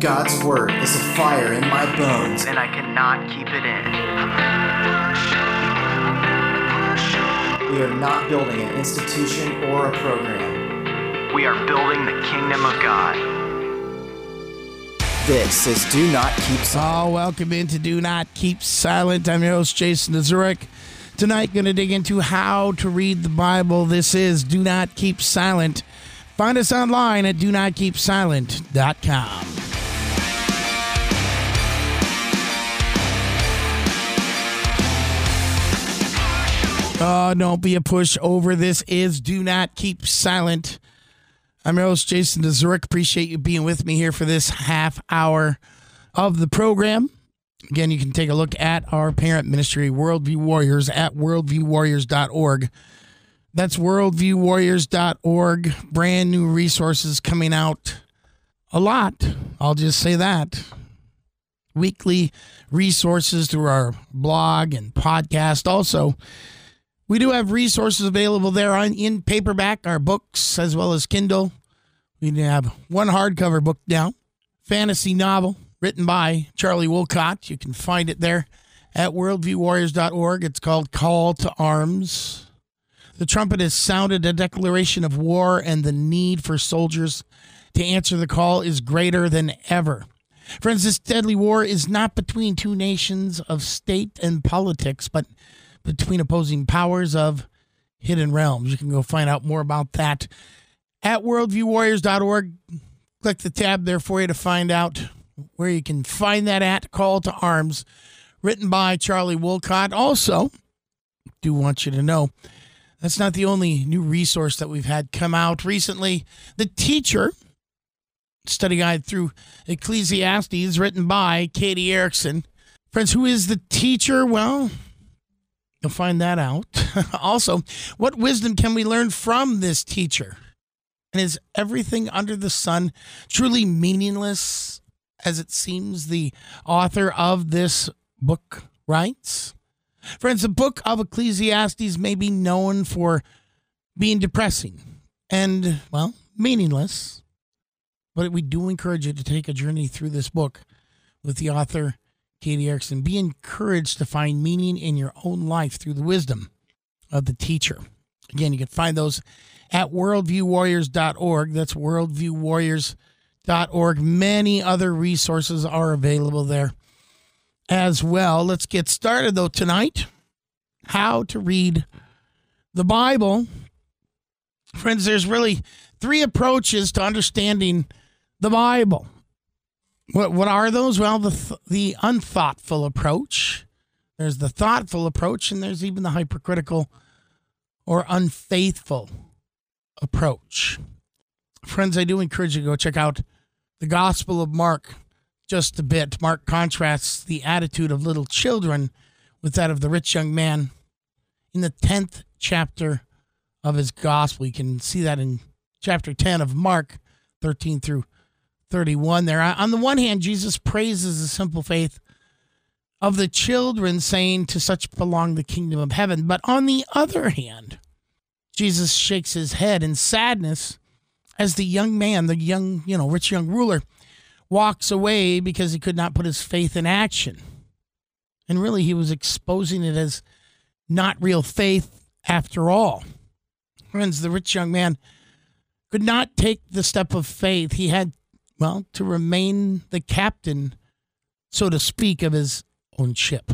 God's word is a fire in my bones, and I cannot keep it in. We are not building an institution or a program. We are building the kingdom of God. This is Do Not Keep Silent. Oh, welcome into Do Not Keep Silent. I'm your host, Jason DeZurek. Tonight, going to dig into how to read the Bible. This is Do Not Keep Silent. Find us online at donotkeepsilent.com. Oh, don't be a pushover. This is Do Not Keep Silent. I'm your host, Jason DeZurek. Appreciate you being with me here for this half hour of the program. Again, you can take a look at our parent ministry, Worldview Warriors, at worldviewwarriors.org. That's worldviewwarriors.org. Brand new resources coming out a lot. I'll just say that. Weekly resources through our blog and podcast. Also, we do have resources available there in paperback, our books, as well as Kindle. We have one hardcover book now, fantasy novel written by Charlie Wolcott. You can find it there at worldviewwarriors.org. It's called Call to Arms. The trumpet has sounded a declaration of war, and the need for soldiers to answer the call is greater than ever. Friends, this deadly war is not between two nations of state and politics, but between opposing powers of hidden realms. You can go find out more about that at worldviewwarriors.org. Click the tab there for you to find out where you can find that at. Call to Arms, written by Charlie Wolcott. Also, I do want you to know that's not the only new resource that we've had come out recently. The Teacher Study Guide through Ecclesiastes, written by Katie Erickson. Friends, who is the teacher? Well, you'll find that out. Also, what wisdom can we learn from this teacher? And is everything under the sun truly meaningless, as it seems the author of this book writes? Friends, the book of Ecclesiastes may be known for being depressing and, well, meaningless, but we do encourage you to take a journey through this book with the author, Katie Erickson. Be encouraged to find meaning in your own life through the wisdom of the teacher. Again, you can find those at worldviewwarriors.org. That's worldviewwarriors.org. Many other resources are available there as well. Let's get started, though, tonight. How to read the Bible. Friends, there's really three approaches to understanding the Bible. What are those? Well, the unthoughtful approach. There's the thoughtful approach, and there's even the hypercritical or unfaithful approach. Friends, I do encourage you to go check out the Gospel of Mark just a bit. Mark contrasts the attitude of little children with that of the rich young man in the 10th chapter of his gospel. You can see that in chapter 10 of Mark, 13 through 31 there. On the one hand, Jesus praises the simple faith of the children, saying, "To such belong the kingdom of heaven." But on the other hand, Jesus shakes his head in sadness as the young man, rich young ruler, walks away because he could not put his faith in action. And really, he was exposing it as not real faith after all. Friends, the rich young man could not take the step of faith. He had, to remain the captain, so to speak, of his own ship.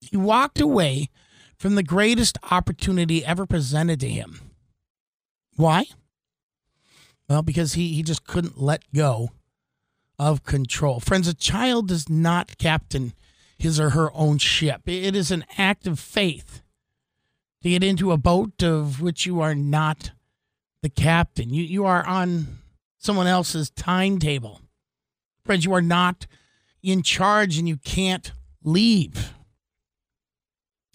He walked away from the greatest opportunity ever presented to him. Why? Well, because he just couldn't let go of control. Friends, a child does not captain his or her own ship. It is an act of faith to get into a boat of which you are not the captain. You are on someone else's timetable. Friends, you are not in charge and you can't leave.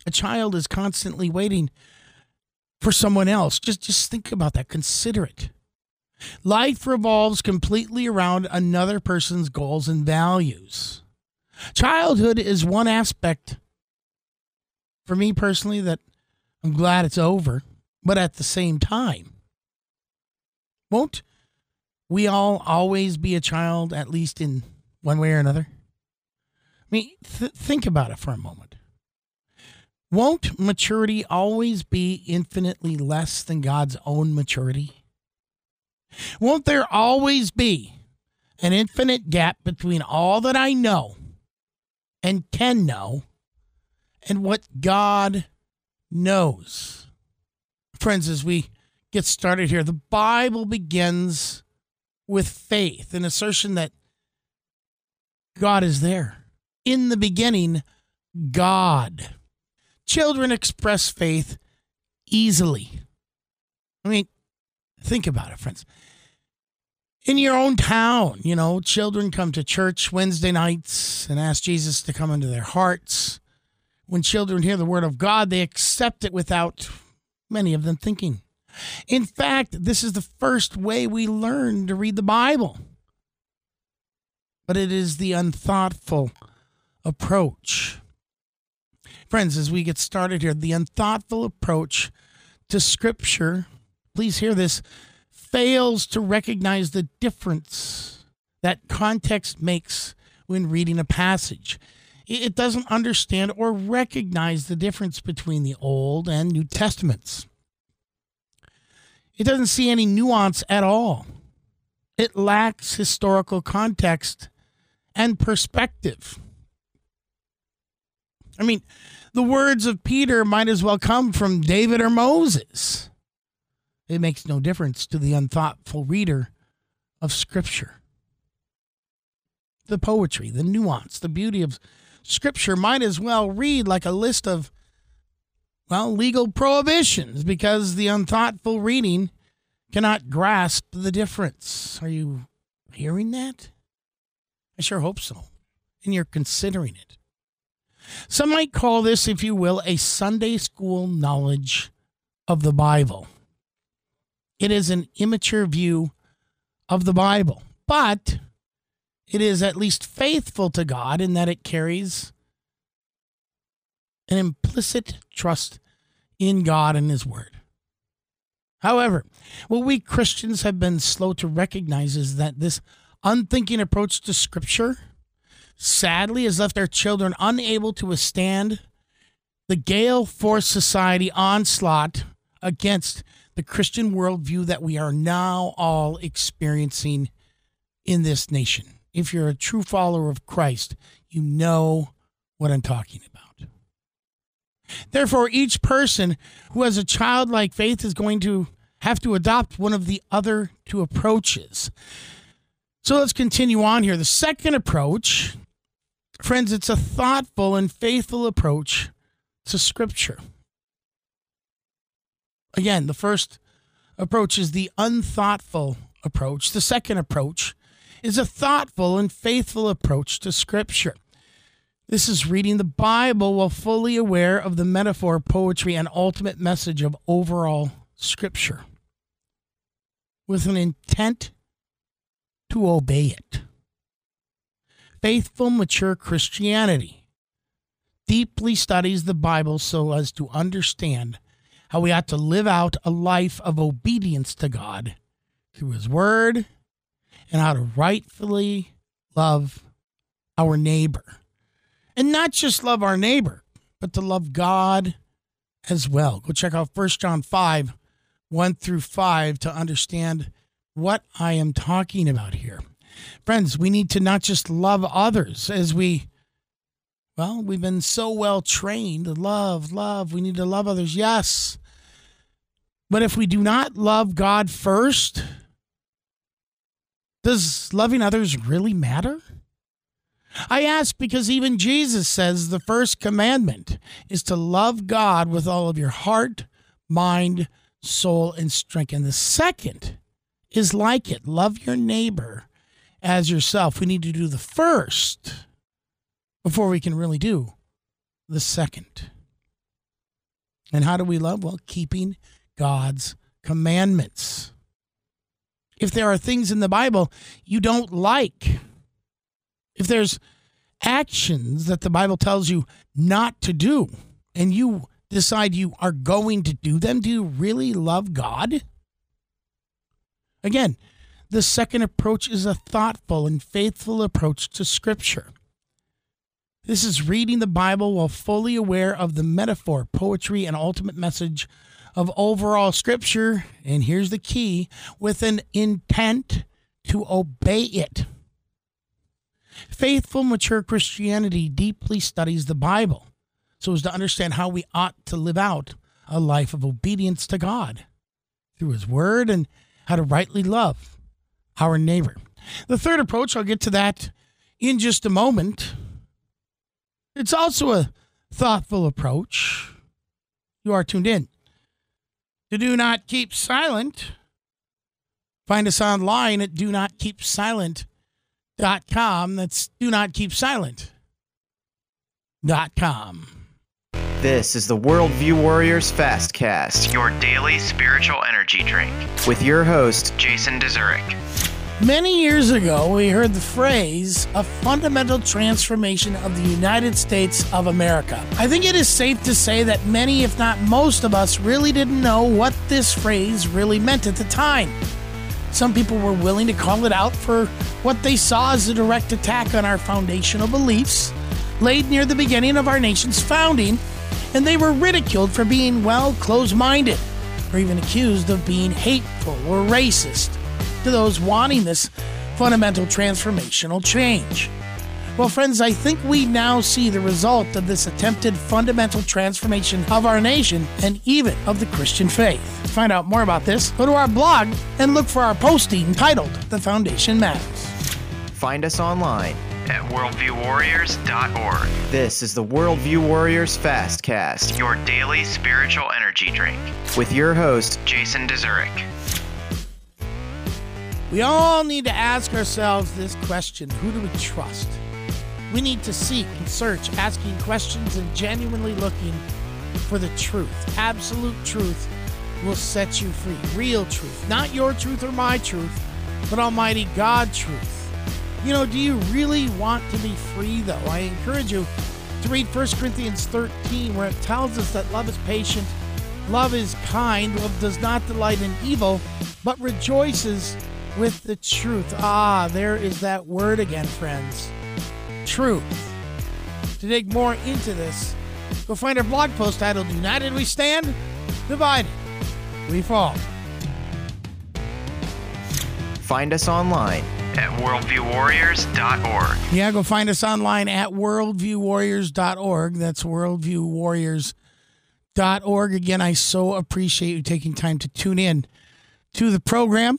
A child is constantly waiting for someone else. Just think about that. Consider it. Life revolves completely around another person's goals and values. Childhood is one aspect, for me personally, that I'm glad it's over, but at the same time, won't we all always be a child, at least in one way or another? I mean, think about it for a moment. Won't maturity always be infinitely less than God's own maturity? Won't there always be an infinite gap between all that I know and can know and what God knows? Friends, as we get started here, the Bible begins with faith, an assertion that God is there. In the beginning, God. Children express faith easily. I mean, think about it, friends. In your own town, you know, children come to church Wednesday nights and ask Jesus to come into their hearts. When children hear the word of God, they accept it without many of them thinking. In fact, this is the first way we learn to read the Bible. But it is the unthoughtful approach. Friends, as we get started here, the unthoughtful approach to Scripture, please hear this, fails to recognize the difference that context makes when reading a passage. It doesn't understand or recognize the difference between the Old and New Testaments. It doesn't see any nuance at all. It lacks historical context and perspective. I mean, the words of Peter might as well come from David or Moses. It makes no difference to the unthoughtful reader of Scripture. The poetry, the nuance, the beauty of Scripture might as well read like a list of, well, legal prohibitions, because the unthoughtful reading cannot grasp the difference. Are you hearing that? I sure hope so. And you're considering it. Some might call this, if you will, a Sunday school knowledge of the Bible. It is an immature view of the Bible, but it is at least faithful to God in that it carries an implicit trust in God and His Word. However, what we Christians have been slow to recognize is that this unthinking approach to Scripture sadly has left our children unable to withstand the gale force society onslaught against the Christian worldview that we are now all experiencing in this nation. If you're a true follower of Christ, you know what I'm talking about. Therefore, each person who has a childlike faith is going to have to adopt one of the other two approaches. So let's continue on here. The second approach, friends, it's a thoughtful and faithful approach to Scripture. Again, the first approach is the unthoughtful approach. The second approach is a thoughtful and faithful approach to Scripture. This is reading the Bible while fully aware of the metaphor, poetry, and ultimate message of overall Scripture with an intent to obey it. Faithful, mature Christianity deeply studies the Bible so as to understand how we ought to live out a life of obedience to God through His Word and how to rightfully love our neighbor. And not just love our neighbor, but to love God as well. Go check out 1 John 5, 1 through 5 to understand what I am talking about here. Friends, we need to not just love others as we've been so well trained to love. We need to love others, yes. But if we do not love God first, does loving others really matter? I ask because even Jesus says the first commandment is to love God with all of your heart, mind, soul, and strength. And the second is like it. Love your neighbor as yourself. We need to do the first before we can really do the second. And how do we love? Well, keeping God's commandments. If there are things in the Bible you don't like, if there's actions that the Bible tells you not to do, and you decide you are going to do them, do you really love God? Again, The second approach is a thoughtful and faithful approach to Scripture. This is reading the Bible while fully aware of the metaphor, poetry, and ultimate message of overall Scripture, and here's the key, with an intent to obey it. Faithful, mature Christianity deeply studies the Bible so as to understand how we ought to live out a life of obedience to God through His Word and how to rightly love our neighbor. The third approach, I'll get to that in just a moment. It's also a thoughtful approach. You are tuned in to Do Not Keep Silent. Find us online at donotkeepsilent.com. That's donotkeepsilent.com. This is the Worldview Warriors Fastcast, your daily spiritual energy drink, with your host, Jason DeZurek. Many years ago, we heard the phrase, a fundamental transformation of the United States of America. I think it is safe to say that many, if not most of us, really didn't know what this phrase really meant at the time. Some people were willing to call it out for what they saw as a direct attack on our foundational beliefs laid near the beginning of our nation's founding, and they were ridiculed for being, well, closed-minded, or even accused of being hateful or racist to those wanting this fundamental transformational change. Well, friends, I think we now see the result of this attempted fundamental transformation of our nation and even of the Christian faith. To find out more about this, go to our blog and look for our posting titled, The Foundation Matters. Find us online at worldviewwarriors.org. This is the Worldview Warriors Fastcast, your daily spiritual energy drink, with your host, Jason DeZurek. We all need to ask ourselves this question: who do we trust? We need to seek and search, asking questions and genuinely looking for the truth. Absolute truth will set you free. Real truth, not your truth or my truth, but Almighty God truth. You know, do you really want to be free, though? I encourage you to read 1 Corinthians 13, where it tells us that love is patient, love is kind, love does not delight in evil, but rejoices with the truth. Ah, there is that word again, friends. Truth. To dig more into this, go find our blog post titled, United We Stand, Divided We Fall. Find us online at worldviewwarriors.org. Yeah, go find us online at worldviewwarriors.org. That's worldviewwarriors.org. Again, I so appreciate you taking time to tune in to the program.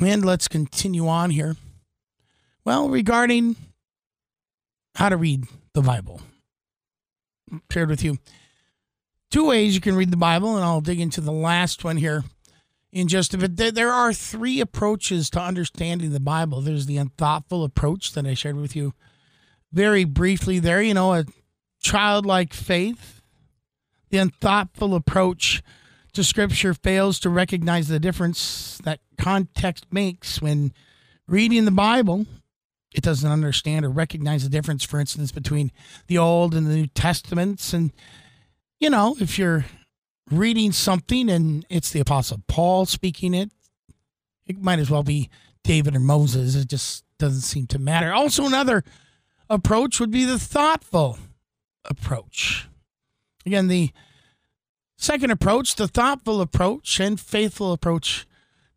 And let's continue on here. Well, regarding how to read the Bible, I shared with you 2 ways you can read the Bible, and I'll dig into the last one here in just a bit. There are 3 approaches to understanding the Bible. There's the unthoughtful approach that I shared with you very briefly there. You know, a childlike faith. The unthoughtful approach to Scripture fails to recognize the difference that context makes when reading the Bible. It doesn't understand or recognize the difference, for instance, between the Old and the New Testaments. And, you know, if you're reading something and it's the Apostle Paul speaking it might as well be David or Moses. It just doesn't seem to matter. Also, another approach would be the thoughtful approach. Again, the second approach, the thoughtful approach and faithful approach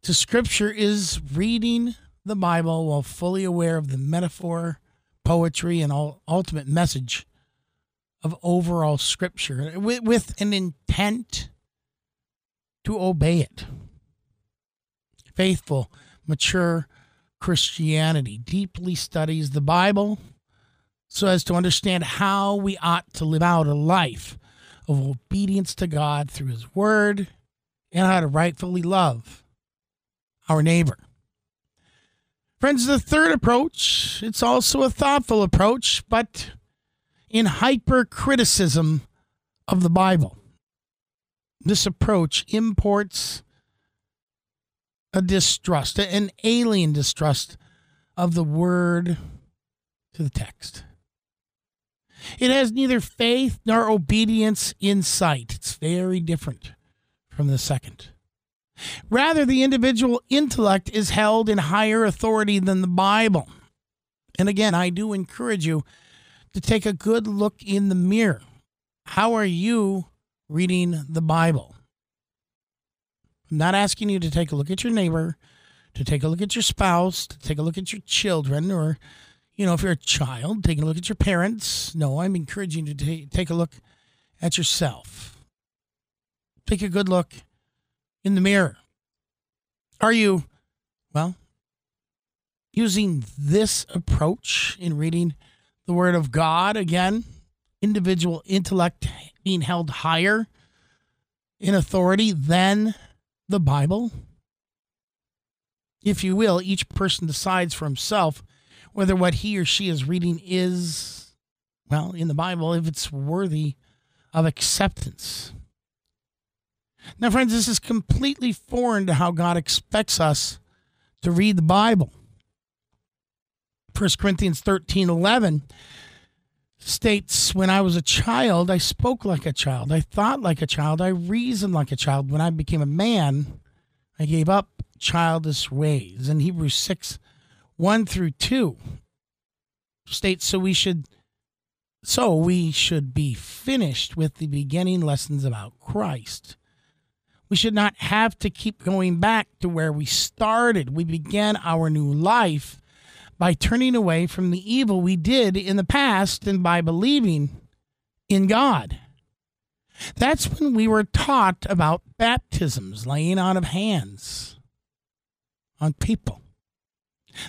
to Scripture, is reading the Bible while fully aware of the metaphor, poetry, and ultimate message of overall Scripture with an intent to obey it. Faithful, mature Christianity deeply studies the Bible so as to understand how we ought to live out a life of obedience to God through His Word and how to rightfully love our neighbor. Friends, the third approach, it's also a thoughtful approach, but in hypercriticism of the Bible. This approach imports a distrust, an alien distrust of the Word to the text. It has neither faith nor obedience in sight. It's very different from the second. Rather, the individual intellect is held in higher authority than the Bible. And again, I do encourage you to take a good look in the mirror. How are you reading the Bible? I'm not asking you to take a look at your neighbor, to take a look at your spouse, to take a look at your children, or, you know, if you're a child, take a look at your parents. No, I'm encouraging you to take a look at yourself. Take a good look in the mirror. Are you, well, using this approach in reading the Word of God? Again, individual intellect being held higher in authority than the Bible. If you will, each person decides for himself whether what he or she is reading is, well, in the Bible, if it's worthy of acceptance. Now, friends, this is completely foreign to how God expects us to read the Bible. 1 Corinthians 13:11 states, when I was a child, I spoke like a child. I thought like a child. I reasoned like a child. When I became a man, I gave up childish ways. And Hebrews 6:1-2 states, so we should be finished with the beginning lessons about Christ. We should not have to keep going back to where we started. We began our new life by turning away from the evil we did in the past and by believing in God. That's when we were taught about baptisms, laying on of hands on people,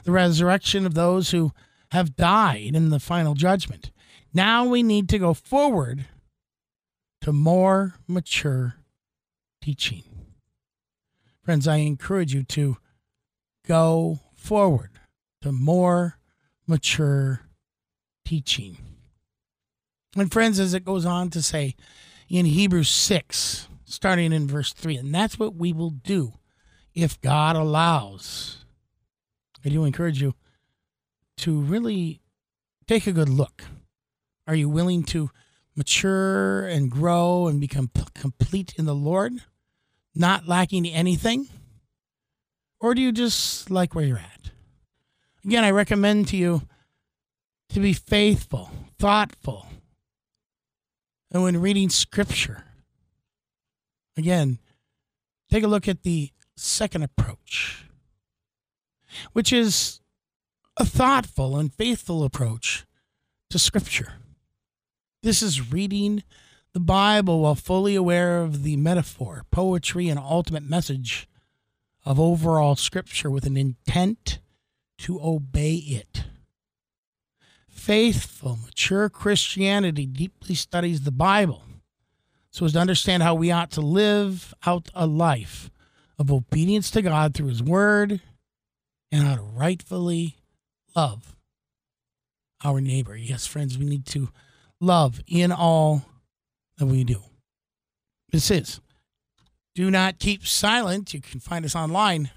the resurrection of those who have died in the final judgment. Now we need to go forward to more mature teaching. Friends, I encourage you to go forward to more mature teaching. And friends, as it goes on to say in Hebrews 6, starting in verse 3, and that's what we will do if God allows. I do encourage you to really take a good look. Are you willing to mature and grow and become complete in the Lord, not lacking anything? Or do you just like where you're at? Again, I recommend to you to be faithful, thoughtful, and when reading Scripture. Again, take a look at the second approach, which is a thoughtful and faithful approach to Scripture. This is reading the Bible while fully aware of the metaphor, poetry, and ultimate message of overall Scripture with an intent to obey it. Faithful, mature Christianity deeply studies the Bible so as to understand how we ought to live out a life of obedience to God through His Word and how to rightfully love our neighbor. Yes, friends, we need to love in all that we do. This is Do Not Keep Silent. You can find us online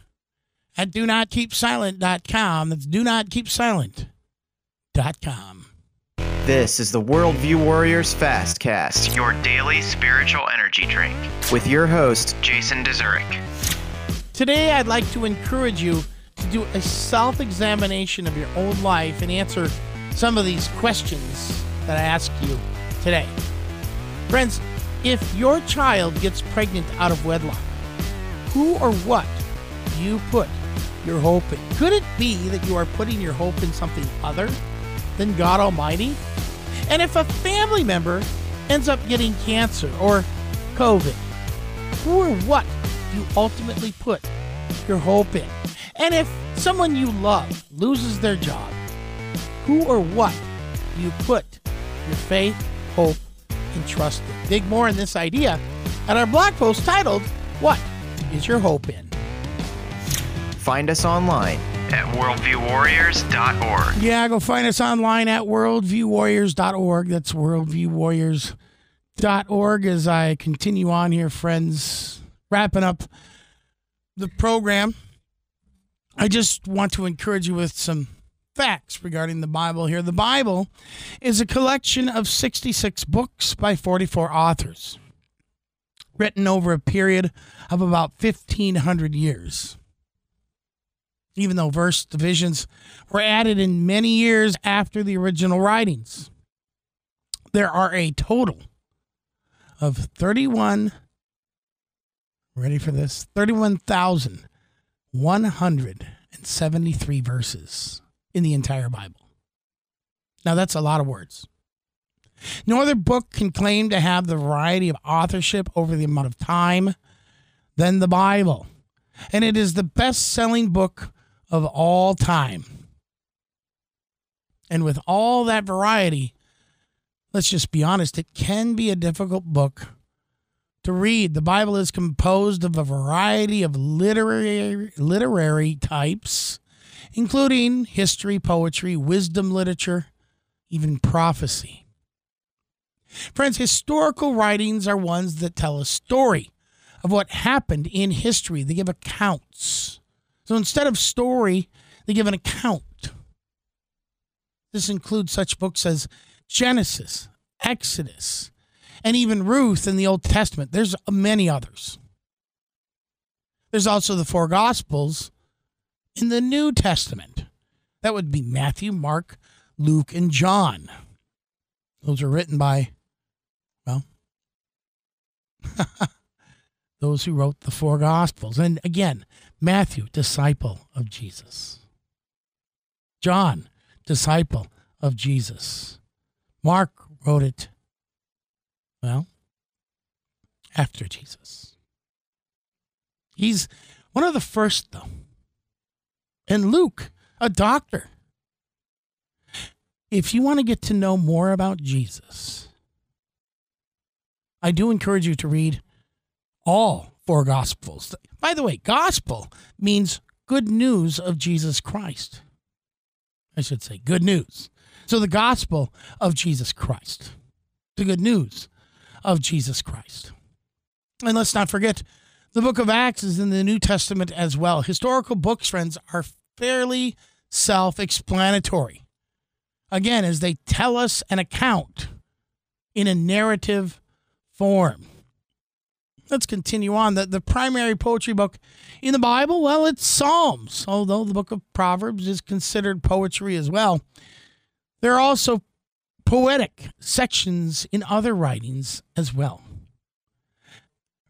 at donotkeepsilent.com. That's donotkeepsilent.com. This is the Worldview Warriors Fastcast, your daily spiritual energy drink, with your host, Jason DeZurek. Today, I'd like to encourage you to do a self-examination of your own life and answer some of these questions that I ask you today. Friends, if your child gets pregnant out of wedlock, who or what do you put your hope in? Could it be that you are putting your hope in something other than God Almighty? And if a family member ends up getting cancer or COVID, who or what do you ultimately put your hope in? And if someone you love loses their job, who or what do you put your faith, hope, and trust in? Dig more in this idea at our blog post titled, What is Your Hope In? Find us online at worldviewwarriors.org. Yeah, go find us online at worldviewwarriors.org. That's worldviewwarriors.org. As I continue on here, friends, wrapping up the program, I just want to encourage you with some facts regarding the Bible here. The Bible is a collection of 66 books by 44 authors. written over a period of about 1,500 years. Even though verse divisions were added in many years after the original writings, there are a total of 31,173 verses in the entire Bible. Now, that's a lot of words. No other book can claim to have the variety of authorship over the amount of time than the Bible. And it is the best-selling book of all time. And with all that variety, let's just be honest, it can be a difficult book to read. The Bible is composed of a variety of literary types, including history, poetry, wisdom literature, even prophecy. Friends, historical writings are ones that tell a story of what happened in history. They give accounts. So instead of story, they give an account. This includes such books as Genesis, Exodus, and even Ruth in the Old Testament. There's many others. There's also the four Gospels in the New Testament. That would be Matthew, Mark, Luke, and John. Those are written by, well, those who wrote the four Gospels. And again, Matthew, disciple of Jesus. John, disciple of Jesus. Mark wrote it, well, after Jesus. He's one of the first, though. And Luke, a doctor. If you want to get to know more about Jesus, I do encourage you to read all four Gospels. By the way, gospel means good news of Jesus Christ. I should say good news. So the gospel of Jesus Christ. The good news of Jesus Christ. And let's not forget, the book of Acts is in the New Testament as well. Historical books, friends, are fairly self-explanatory. Again, as they tell us an account in a narrative form. Let's continue on. The primary poetry book in the Bible, well, it's Psalms, although the book of Proverbs is considered poetry as well. There are also poetic sections in other writings as well.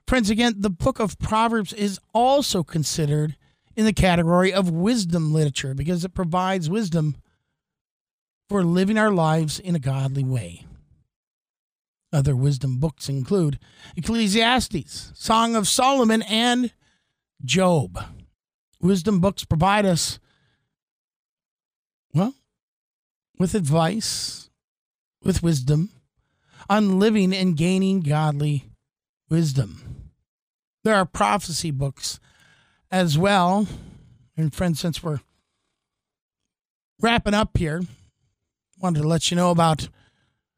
Friends, again, the book of Proverbs is also considered in the category of wisdom literature because it provides wisdom for living our lives in a godly way. Other wisdom books include Ecclesiastes, Song of Solomon, and Job. Wisdom books provide us, well, with advice, with wisdom, on living and gaining godly wisdom. There are prophecy books as well. And friends, since we're wrapping up here, wanted to let you know about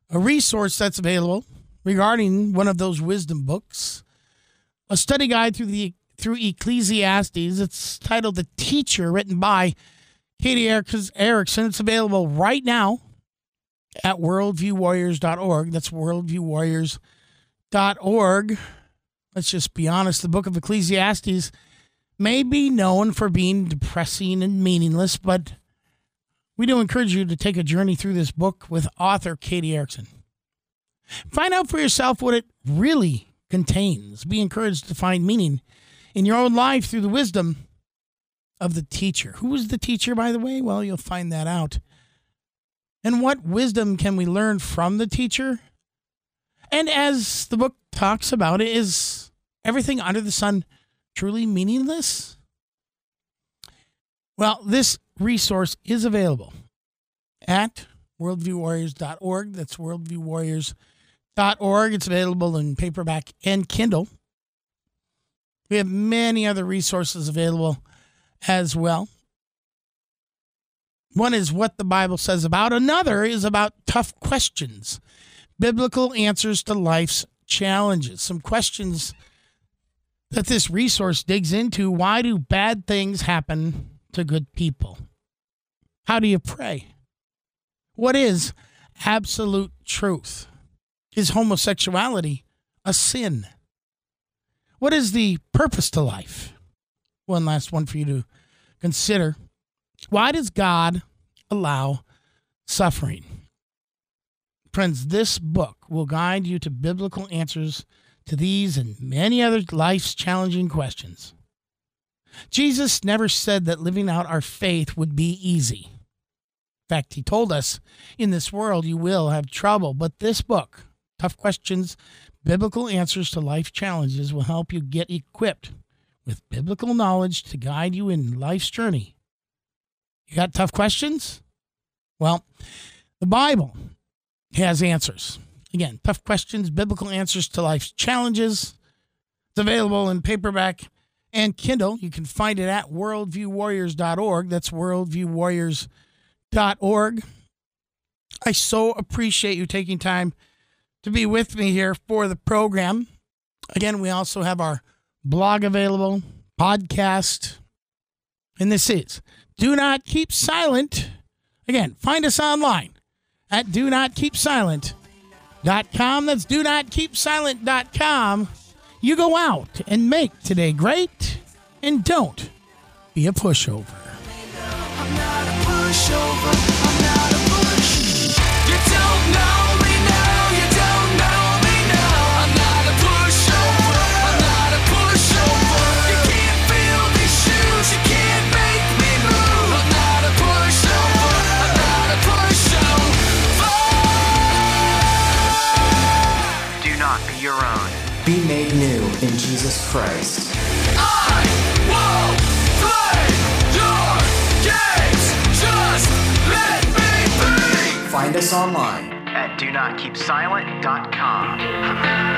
a resource that's available regarding one of those wisdom books, a study guide through Ecclesiastes. It's titled The Teacher, written by Katie Erickson. It's available right now at worldviewwarriors.org. That's worldviewwarriors.org. Let's just be honest. The book of Ecclesiastes may be known for being depressing and meaningless, but we do encourage you to take a journey through this book with author Katie Erickson. Find out for yourself what it really contains. Be encouraged to find meaning in your own life through the wisdom of the teacher. Who was the teacher, by the way? Well, you'll find that out. And what wisdom can we learn from the teacher? And as the book talks about, is everything under the sun truly meaningless? Well, this resource is available at worldviewwarriors.org. That's worldviewwarriors.org. It's available in paperback and Kindle. We have many other resources available as well. One is What the Bible Says About. Another is about tough questions, biblical answers to life's challenges. Some questions that this resource digs into. Why do bad things happen to good people? How do you pray? What is absolute truth? Is homosexuality a sin? What is the purpose to life? One last one for you to consider. Why does God allow suffering? Friends, this book will guide you to biblical answers to these and many other life's challenging questions. Jesus never said that living out our faith would be easy. In fact, he told us, in this world you will have trouble, but this book, Tough Questions, Biblical Answers to Life Challenges, will help you get equipped with biblical knowledge to guide you in life's journey. You got tough questions? Well, the Bible has answers. Again, Tough Questions, Biblical Answers to Life's Challenges. It's available in paperback and Kindle. You can find it at worldviewwarriors.org. That's worldviewwarriors.org. I so appreciate you taking time to be with me here for the program. Again, we also have our blog available, podcast, and this is Do Not Keep Silent. Again, find us online at donotkeepsilent.com. That's donotkeepsilent.com. You go out and make today great, and don't be a pushover. I'm not a pushover. I'm not a push. You don't know me now. You don't know me now. I'm not a pushover. I'm not a pushover. You can't feel these shoes. You can't make me move. I'm not a pushover. I'm not a pushover. Do not be your own. Be made new in Jesus Christ. I will play your games. Just let me be. Find us online at donotkeepsilent.com.